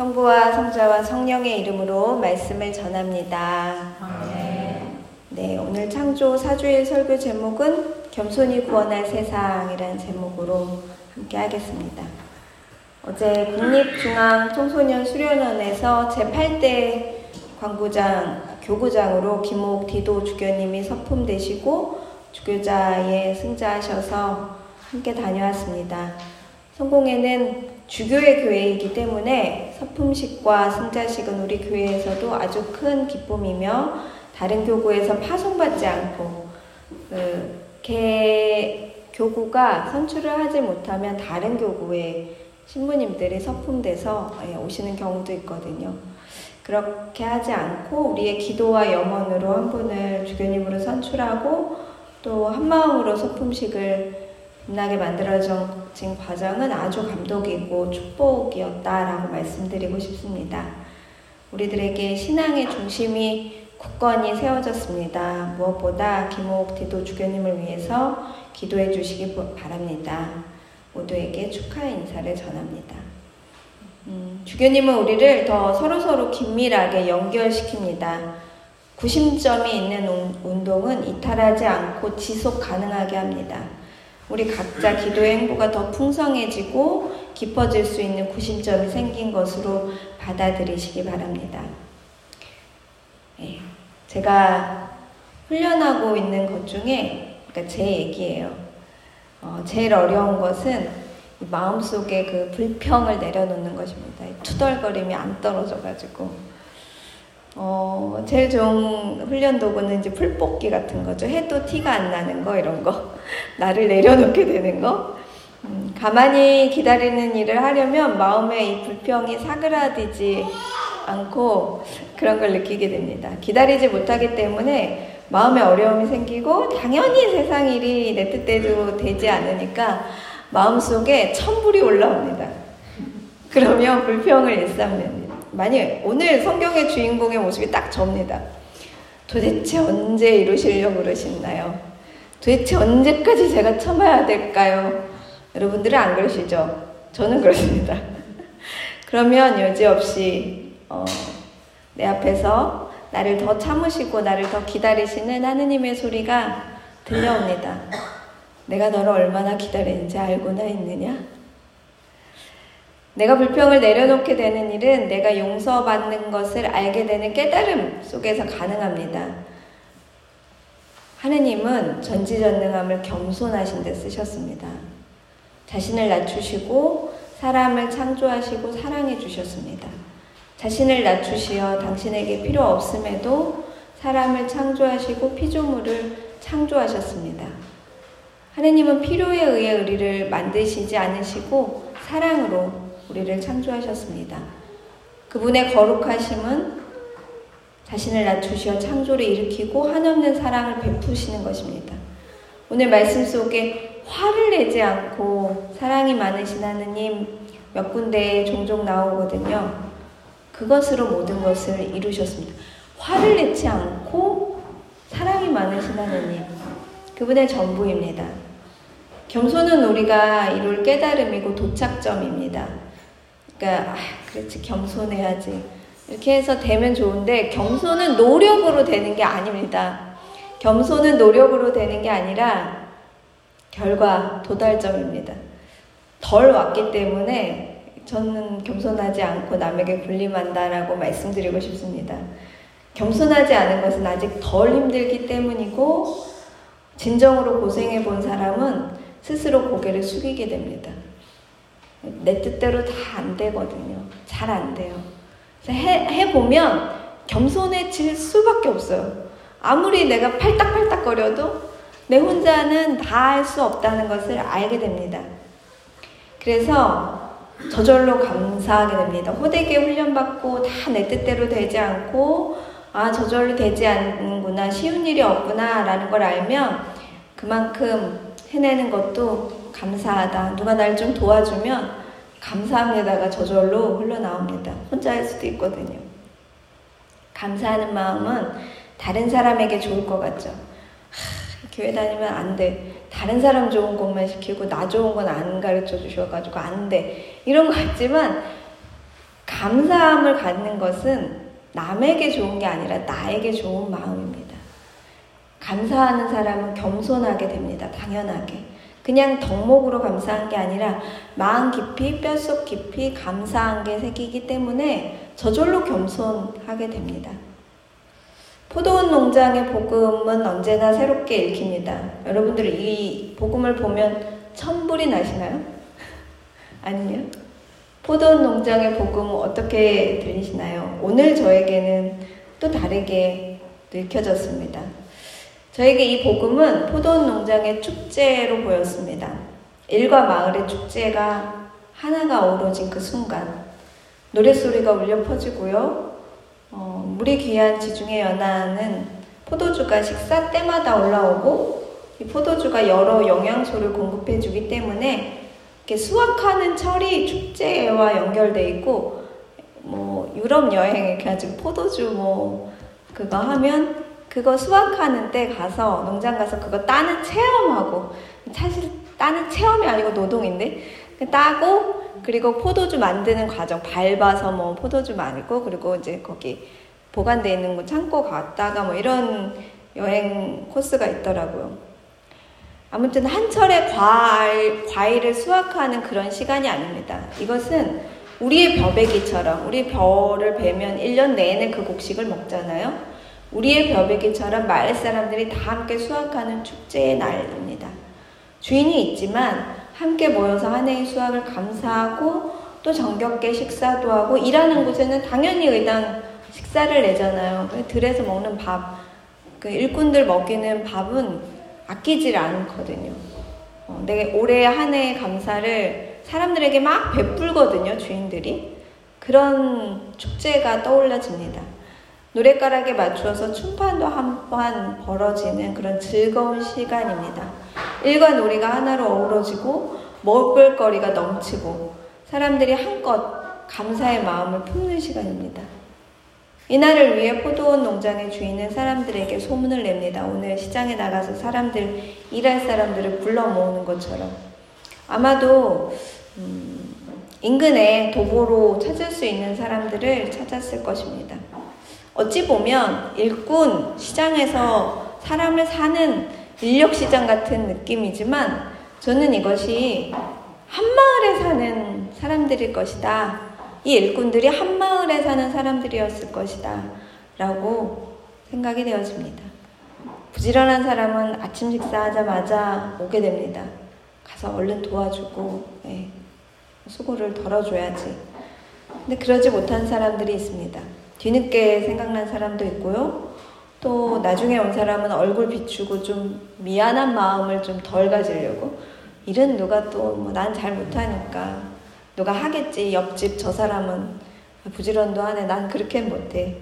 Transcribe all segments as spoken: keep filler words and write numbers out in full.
성부와 성자와 성령의 이름으로 말씀을 전합니다. 아멘. 네, 오늘 창조 사 주일 설교 제목은 겸손히 구원할 세상이라는 제목으로 함께 하겠습니다. 어제 국립중앙청소년수련원에서 제팔 대 광구장, 교구장으로 김옥 디도 주교님이 서품되시고 주교자에 승자하셔서 함께 다녀왔습니다. 성공회는 주교의 교회이기 때문에 서품식과 승자식은 우리 교회에서도 아주 큰 기쁨이며 다른 교구에서 파송받지 않고 그 개 교구가 선출을 하지 못하면 다른 교구에 신부님들이 서품돼서 오시는 경우도 있거든요. 그렇게 하지 않고 우리의 기도와 염원으로 한 분을 주교님으로 선출하고 또 한마음으로 서품식을 빛나게 만들어진 과정은 아주 감동이고 축복이었다라고 말씀드리고 싶습니다. 우리들에게 신앙의 중심이 굳건히 세워졌습니다. 무엇보다 김옥 디도 주교님을 위해서 기도해 주시기 바랍니다. 모두에게 축하의 인사를 전합니다. 음, 주교님은 우리를 더 서로서로 긴밀하게 연결시킵니다. 구심점이 있는 운동은 이탈하지 않고 지속 가능하게 합니다. 우리 각자 기도의 행보가 더 풍성해지고 깊어질 수 있는 구심점이 생긴 것으로 받아들이시기 바랍니다. 네, 제가 훈련하고 있는 것 중에, 그러니까 제 얘기예요. 어, 제일 어려운 것은 마음속에 그 불평을 내려놓는 것입니다. 투덜거림이 안 떨어져가지고. 어, 제일 좋은 훈련 도구는 이제 풀뽑기 같은 거죠. 해도 티가 안 나는 거, 이런 거. 나를 내려놓게 되는 거. 음, 가만히 기다리는 일을 하려면 마음에 이 불평이 사그라들지 않고 그런 걸 느끼게 됩니다. 기다리지 못하기 때문에 마음에 어려움이 생기고 당연히 세상 일이 내 뜻대로 되지 않으니까 마음속에 천불이 올라옵니다. 그러면 불평을 일삼는. 만약 오늘 성경의 주인공의 모습이 딱 접니다. 도대체 언제 이루시려고 그러시나요? 도대체 언제까지 제가 참아야 될까요? 여러분들은 안 그러시죠? 저는 그렇습니다. 그러면 여지없이 어, 내 앞에서 나를 더 참으시고 나를 더 기다리시는 하느님의 소리가 들려옵니다. 내가 너를 얼마나 기다리는지 알고나 있느냐? 내가 불평을 내려놓게 되는 일은 내가 용서받는 것을 알게 되는 깨달음 속에서 가능합니다. 하느님은 전지전능함을 겸손하신 데 쓰셨습니다. 자신을 낮추시고 사람을 창조하시고 사랑해 주셨습니다. 자신을 낮추시어 당신에게 필요 없음에도 사람을 창조하시고 피조물을 창조하셨습니다. 하느님은 필요에 의해 우리를 만드시지 않으시고 사랑으로 우리를 창조하셨습니다. 그분의 거룩하심은 자신을 낮추시어 창조를 일으키고 한없는 사랑을 베푸시는 것입니다. 오늘 말씀 속에 화를 내지 않고 사랑이 많으신 하느님 몇 군데에 종종 나오거든요. 그것으로 모든 것을 이루셨습니다. 화를 내지 않고 사랑이 많으신 하느님, 그분의 전부입니다. 겸손은 우리가 이룰 깨달음이고 도착점입니다. 그러니까 아, 그렇지 겸손해야지 이렇게 해서 되면 좋은데 겸손은 노력으로 되는 게 아닙니다. 겸손은 노력으로 되는 게 아니라 결과 도달점입니다. 덜 왔기 때문에 저는 겸손하지 않고 남에게 군림한다라고 말씀드리고 싶습니다. 겸손하지 않은 것은 아직 덜 힘들기 때문이고 진정으로 고생해 본 사람은 스스로 고개를 숙이게 됩니다. 내 뜻대로 다 안 되거든요. 잘 안 돼요. 그래서 해, 해보면 겸손해질 수밖에 없어요. 아무리 내가 팔딱팔딱거려도 내 혼자는 다 할 수 없다는 것을 알게 됩니다. 그래서 저절로 감사하게 됩니다. 호되게 훈련받고 다 내 뜻대로 되지 않고 아 저절로 되지 않는구나, 쉬운 일이 없구나 라는 걸 알면 그만큼 해내는 것도 감사하다. 누가 날 좀 도와주면 감사합니다가 저절로 흘러나옵니다. 혼자 할 수도 있거든요. 감사하는 마음은 다른 사람에게 좋을 것 같죠. 하, 교회 다니면 안 돼. 다른 사람 좋은 것만 시키고 나 좋은 건 안 가르쳐 주셔가지고 안 돼. 이런 거 같지만 감사함을 갖는 것은 남에게 좋은 게 아니라 나에게 좋은 마음입니다. 감사하는 사람은 겸손하게 됩니다. 당연하게. 그냥 덕목으로 감사한 게 아니라 마음 깊이, 뼛속 깊이 감사한 게 새기기 때문에 저절로 겸손하게 됩니다. 포도원 농장의 복음은 언제나 새롭게 읽힙니다. 여러분들 이 복음을 보면 천불이 나시나요? 아니요? 포도원 농장의 복음은 어떻게 들리시나요? 오늘 저에게는 또 다르게 읽혀졌습니다. 저에게 이 복음은 포도원 농장의 축제로 보였습니다. 일과 마을의 축제가 하나가 어우러진 그 순간 노랫소리가 울려 퍼지고요. 어, 물이 귀한 지중해 연안은 포도주가 식사 때마다 올라오고 이 포도주가 여러 영양소를 공급해 주기 때문에 이렇게 수확하는 철이 축제와 연결돼 있고 뭐 유럽 여행 이렇게 아주 포도주 뭐 그거 하면 그거 수확하는 데 가서 농장 가서 그거 따는 체험하고 사실 따는 체험이 아니고 노동인데 따고 그리고 포도주 만드는 과정 밟아서 뭐 포도주 만들고 그리고 이제 거기 보관되어 있는 거 창고 갔다가 뭐 이런 여행 코스가 있더라고요. 아무튼 한철의 과일, 과일을 수확하는 그런 시간이 아닙니다. 이것은 우리의 벼베기처럼 우리 벼를 베면 일 년 내내 그 곡식을 먹잖아요. 우리의 벼베기처럼 마을 사람들이 다 함께 수확하는 축제의 날입니다. 주인이 있지만 함께 모여서 한 해의 수확을 감사하고 또 정겹게 식사도 하고 일하는 곳에는 당연히 의당 식사를 내잖아요. 들에서 먹는 밥, 그 일꾼들 먹이는 밥은 아끼질 않거든요. 어, 내가 올해 한 해의 감사를 사람들에게 막 베풀거든요. 주인들이. 그런 축제가 떠올라집니다. 노랫가락에 맞추어서 춤판도 한번 벌어지는 그런 즐거운 시간입니다. 일과 놀이가 하나로 어우러지고 먹을거리가 넘치고 사람들이 한껏 감사의 마음을 품는 시간입니다. 이날을 위해 포도원 농장의 주인은 사람들에게 소문을 냅니다. 오늘 시장에 나가서 사람들, 일할 사람들을 불러 모으는 것처럼 아마도 음, 인근에 도보로 찾을 수 있는 사람들을 찾았을 것입니다. 어찌 보면 일꾼, 시장에서 사람을 사는 인력시장 같은 느낌이지만 저는 이것이 한마을에 사는 사람들일 것이다. 이 일꾼들이 한마을에 사는 사람들이었을 것이다. 라고 생각이 되어집니다. 부지런한 사람은 아침 식사하자마자 오게 됩니다. 가서 얼른 도와주고 예, 수고를 덜어줘야지. 근데 그러지 못한 사람들이 있습니다. 뒤늦게 생각난 사람도 있고요. 또 나중에 온 사람은 얼굴 비추고 좀 미안한 마음을 좀 덜 가지려고 일은 누가 또 뭐 난 잘 못하니까 누가 하겠지. 옆집 저 사람은 부지런도 하네. 난 그렇게 못해.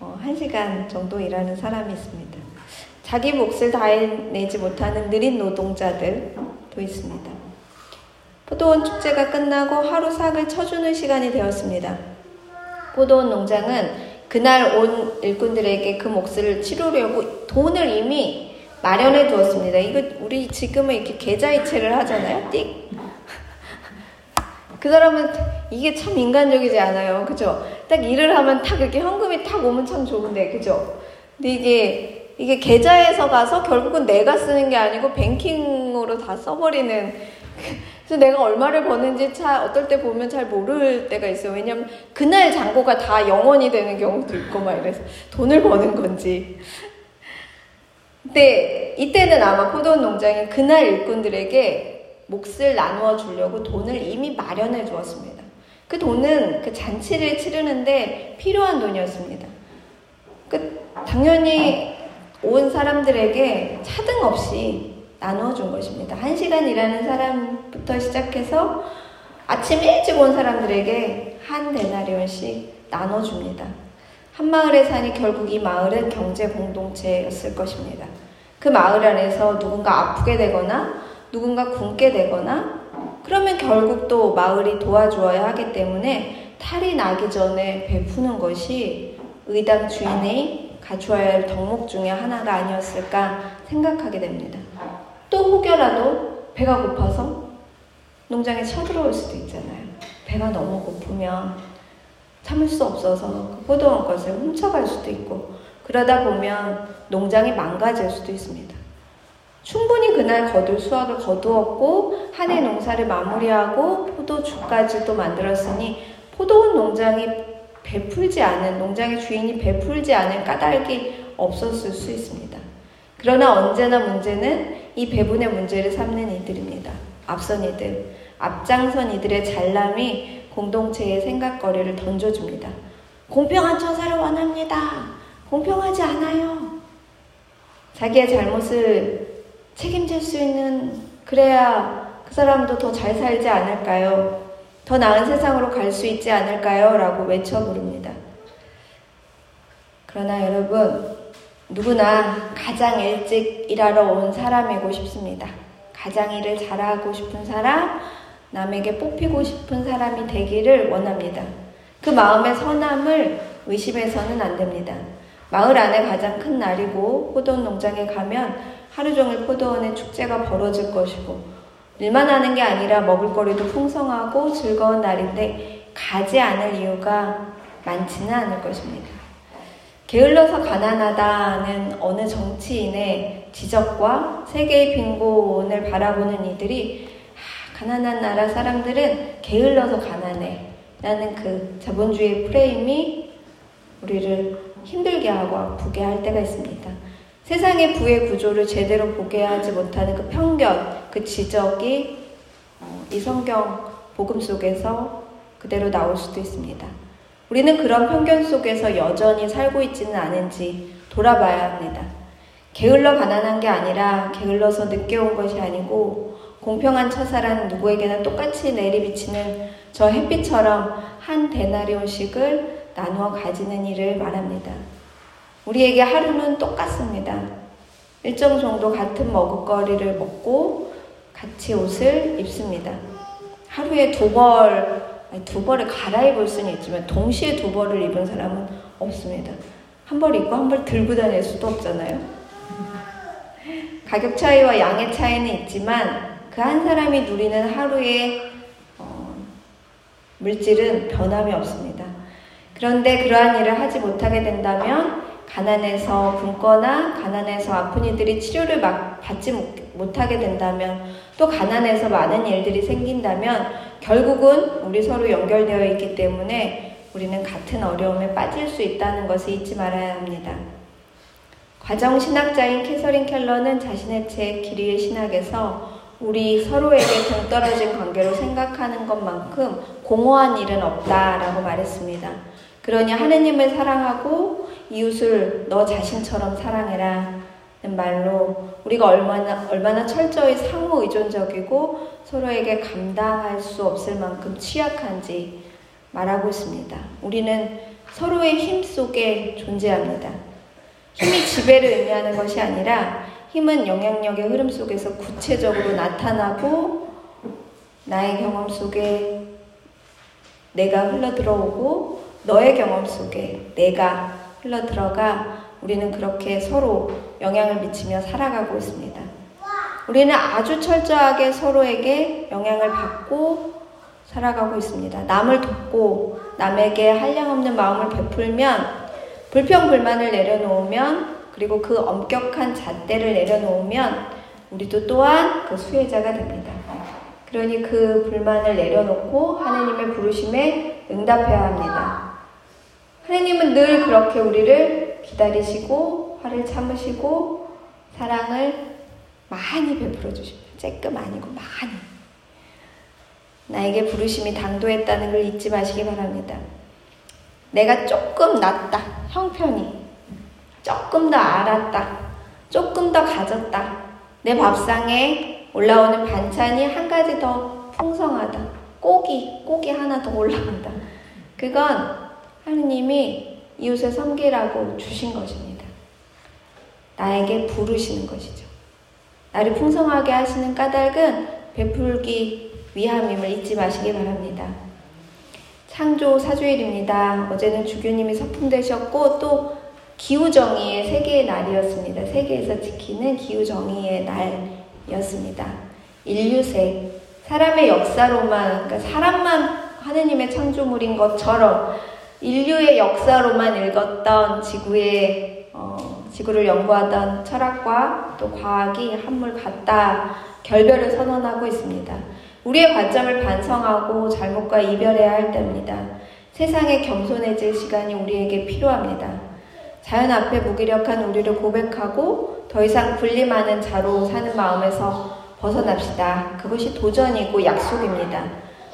어, 한 시간 정도 일하는 사람이 있습니다. 자기 몫을 다해내지 못하는 느린 노동자들도 있습니다. 포도원 축제가 끝나고 하루 삭을 쳐주는 시간이 되었습니다. 포도원 농장은 그날 온 일꾼들에게 그 몫을 치르려고 돈을 이미 마련해 두었습니다. 이거 우리 지금은 이렇게 계좌이체를 하잖아요. 띡. 그 사람은 이게 참 인간적이지 않아요. 그죠? 딱 일을 하면 탁 이렇게 현금이 탁 오면 참 좋은데, 그죠? 근데 이게, 이게 계좌에서 가서 결국은 내가 쓰는 게 아니고 뱅킹으로 다 써버리는. 그래서 내가 얼마를 버는지 차, 어떨 때 보면 잘 모를 때가 있어요. 왜냐면 그날 잔고가 다 영원이 되는 경우도 있고 막 이래서 돈을 버는 건지. 근데 이때는 아마 포도원 농장이 그날 일꾼들에게 몫을 나누어 주려고 돈을 이미 마련해 주었습니다. 그 돈은 그 잔치를 치르는데 필요한 돈이었습니다. 그 당연히 온 사람들에게 차등 없이 나눠준 것입니다. 한 시간 일하는 사람부터 시작해서 아침 일찍 온 사람들에게 한 데나리온씩 나눠줍니다. 한 마을에 사니 결국 이 마을은 경제 공동체였을 것입니다. 그 마을 안에서 누군가 아프게 되거나 누군가 굶게 되거나 그러면 결국 또 마을이 도와주어야 하기 때문에 탈이 나기 전에 베푸는 것이 의당 주인의 갖추어야 할 덕목 중에 하나가 아니었을까 생각하게 됩니다. 또 혹여라도 배가 고파서 농장에 쳐들어올 수도 있잖아요. 배가 너무 고프면 참을 수 없어서 그 고등어 것을 훔쳐갈 수도 있고 그러다 보면 농장이 망가질 수도 있습니다. 충분히 그날 거둘 수확을 거두었고 한 해 농사를 마무리하고 포도주까지도 만들었으니 포도원 농장이 베풀지 않은 농장의 주인이 베풀지 않은 까닭이 없었을 수 있습니다. 그러나 언제나 문제는 이 배분의 문제를 삼는 이들입니다. 앞선 이들, 앞장선 이들의 잘남이 공동체의 생각거리를 던져줍니다. 공평한 처사를 원합니다. 공평하지 않아요. 자기의 잘못을 책임질 수 있는, 그래야 그 사람도 더 잘 살지 않을까요? 더 나은 세상으로 갈 수 있지 않을까요? 라고 외쳐 부릅니다. 그러나 여러분, 누구나 가장 일찍 일하러 온 사람이고 싶습니다. 가장 일을 잘하고 싶은 사람, 남에게 뽑히고 싶은 사람이 되기를 원합니다. 그 마음의 선함을 의심해서는 안 됩니다. 마을 안에 가장 큰 날이고 포도원 농장에 가면 하루 종일 포도원의 축제가 벌어질 것이고 일만 하는 게 아니라 먹을거리도 풍성하고 즐거운 날인데 가지 않을 이유가 많지는 않을 것입니다. 게을러서 가난하다는 어느 정치인의 지적과 세계의 빈곤을 바라보는 이들이 가난한 나라 사람들은 게을러서 가난해 라는 그 자본주의 프레임이 우리를 힘들게 하고 아프게 할 때가 있습니다. 세상의 부의 구조를 제대로 보게 하지 못하는 그 편견, 그 지적이 이 성경 복음 속에서 그대로 나올 수도 있습니다. 우리는 그런 편견 속에서 여전히 살고 있지는 않은지 돌아봐야 합니다. 게을러 가난한 게 아니라 게을러서 늦게 온 것이 아니고 공평한 처사란 누구에게나 똑같이 내리비치는 저 햇빛처럼 한 데나리온씩을 나누어 가지는 일을 말합니다. 우리에게 하루는 똑같습니다. 일정 정도 같은 먹을거리를 먹고 같이 옷을 입습니다. 하루에 두 벌, 아니 두 벌을 갈아입을 수는 있지만 동시에 두 벌을 입은 사람은 없습니다. 한 벌 입고 한 벌 들고 다닐 수도 없잖아요. 가격 차이와 양의 차이는 있지만 그 한 사람이 누리는 하루의 어, 물질은 변함이 없습니다. 그런데 그러한 일을 하지 못하게 된다면 가난해서 굶거나 가난해서 아픈 이들이 치료를 막 받지 못하게 된다면 또 가난해서 많은 일들이 생긴다면 결국은 우리 서로 연결되어 있기 때문에 우리는 같은 어려움에 빠질 수 있다는 것을 잊지 말아야 합니다. 과정신학자인 캐서린 켈러는 자신의 책 길이의 신학에서 우리 서로에게 동떨어진 관계로 생각하는 것만큼 공허한 일은 없다라고 말했습니다. 그러니 하느님을 사랑하고 이웃을 너 자신처럼 사랑해라 는 말로 우리가 얼마나, 얼마나 철저히 상호 의존적이고 서로에게 감당할 수 없을 만큼 취약한지 말하고 있습니다. 우리는 서로의 힘 속에 존재합니다. 힘이 지배를 의미하는 것이 아니라 힘은 영향력의 흐름 속에서 구체적으로 나타나고 나의 경험 속에 내가 흘러들어오고 너의 경험 속에 내가 흘러들어가 우리는 그렇게 서로 영향을 미치며 살아가고 있습니다. 우리는 아주 철저하게 서로에게 영향을 받고 살아가고 있습니다. 남을 돕고 남에게 한량없는 마음을 베풀면 불평불만을 내려놓으면 그리고 그 엄격한 잣대를 내려놓으면 우리도 또한 그 수혜자가 됩니다. 그러니 그 불만을 내려놓고 하느님의 부르심에 응답해야 합니다. 하느님은 늘 그렇게 우리를 기다리시고 화를 참으시고 사랑을 많이 베풀어 주십니다. 쬐끔 아니고 많이. 나에게 부르심이 당도했다는 걸 잊지 마시기 바랍니다. 내가 조금 낫다. 형편이. 조금 더 알았다. 조금 더 가졌다. 내 밥상에 올라오는 반찬이 한 가지 더 풍성하다. 고기, 고기 하나 더 올라온다. 그건 하느님이 이웃을 섬기라고 주신 것입니다. 나에게 부르시는 것이죠. 나를 풍성하게 하시는 까닭은 베풀기 위함임을 잊지 마시기 바랍니다. 창조 사주일입니다. 어제는 주교님이 서품되셨고 또 기후정의의 세계의 날이었습니다. 세계에서 지키는 기후정의의 날이었습니다. 인류세, 사람의 역사로만, 그러니까 사람만 하느님의 창조물인 것처럼 인류의 역사로만 읽었던 지구의 어, 지구를 연구하던 철학과 또 과학이 한물 같다, 결별을 선언하고 있습니다. 우리의 관점을 반성하고 잘못과 이별해야 할 때입니다. 세상에 겸손해질 시간이 우리에게 필요합니다. 자연 앞에 무기력한 우리를 고백하고 더 이상 군림하는 자로 사는 마음에서 벗어납시다. 그것이 도전이고 약속입니다.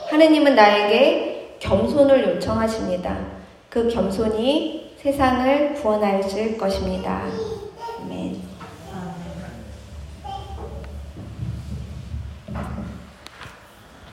하느님은 나에게 겸손을 요청하십니다. 그 겸손이 세상을 구원하실 것입니다. 아멘.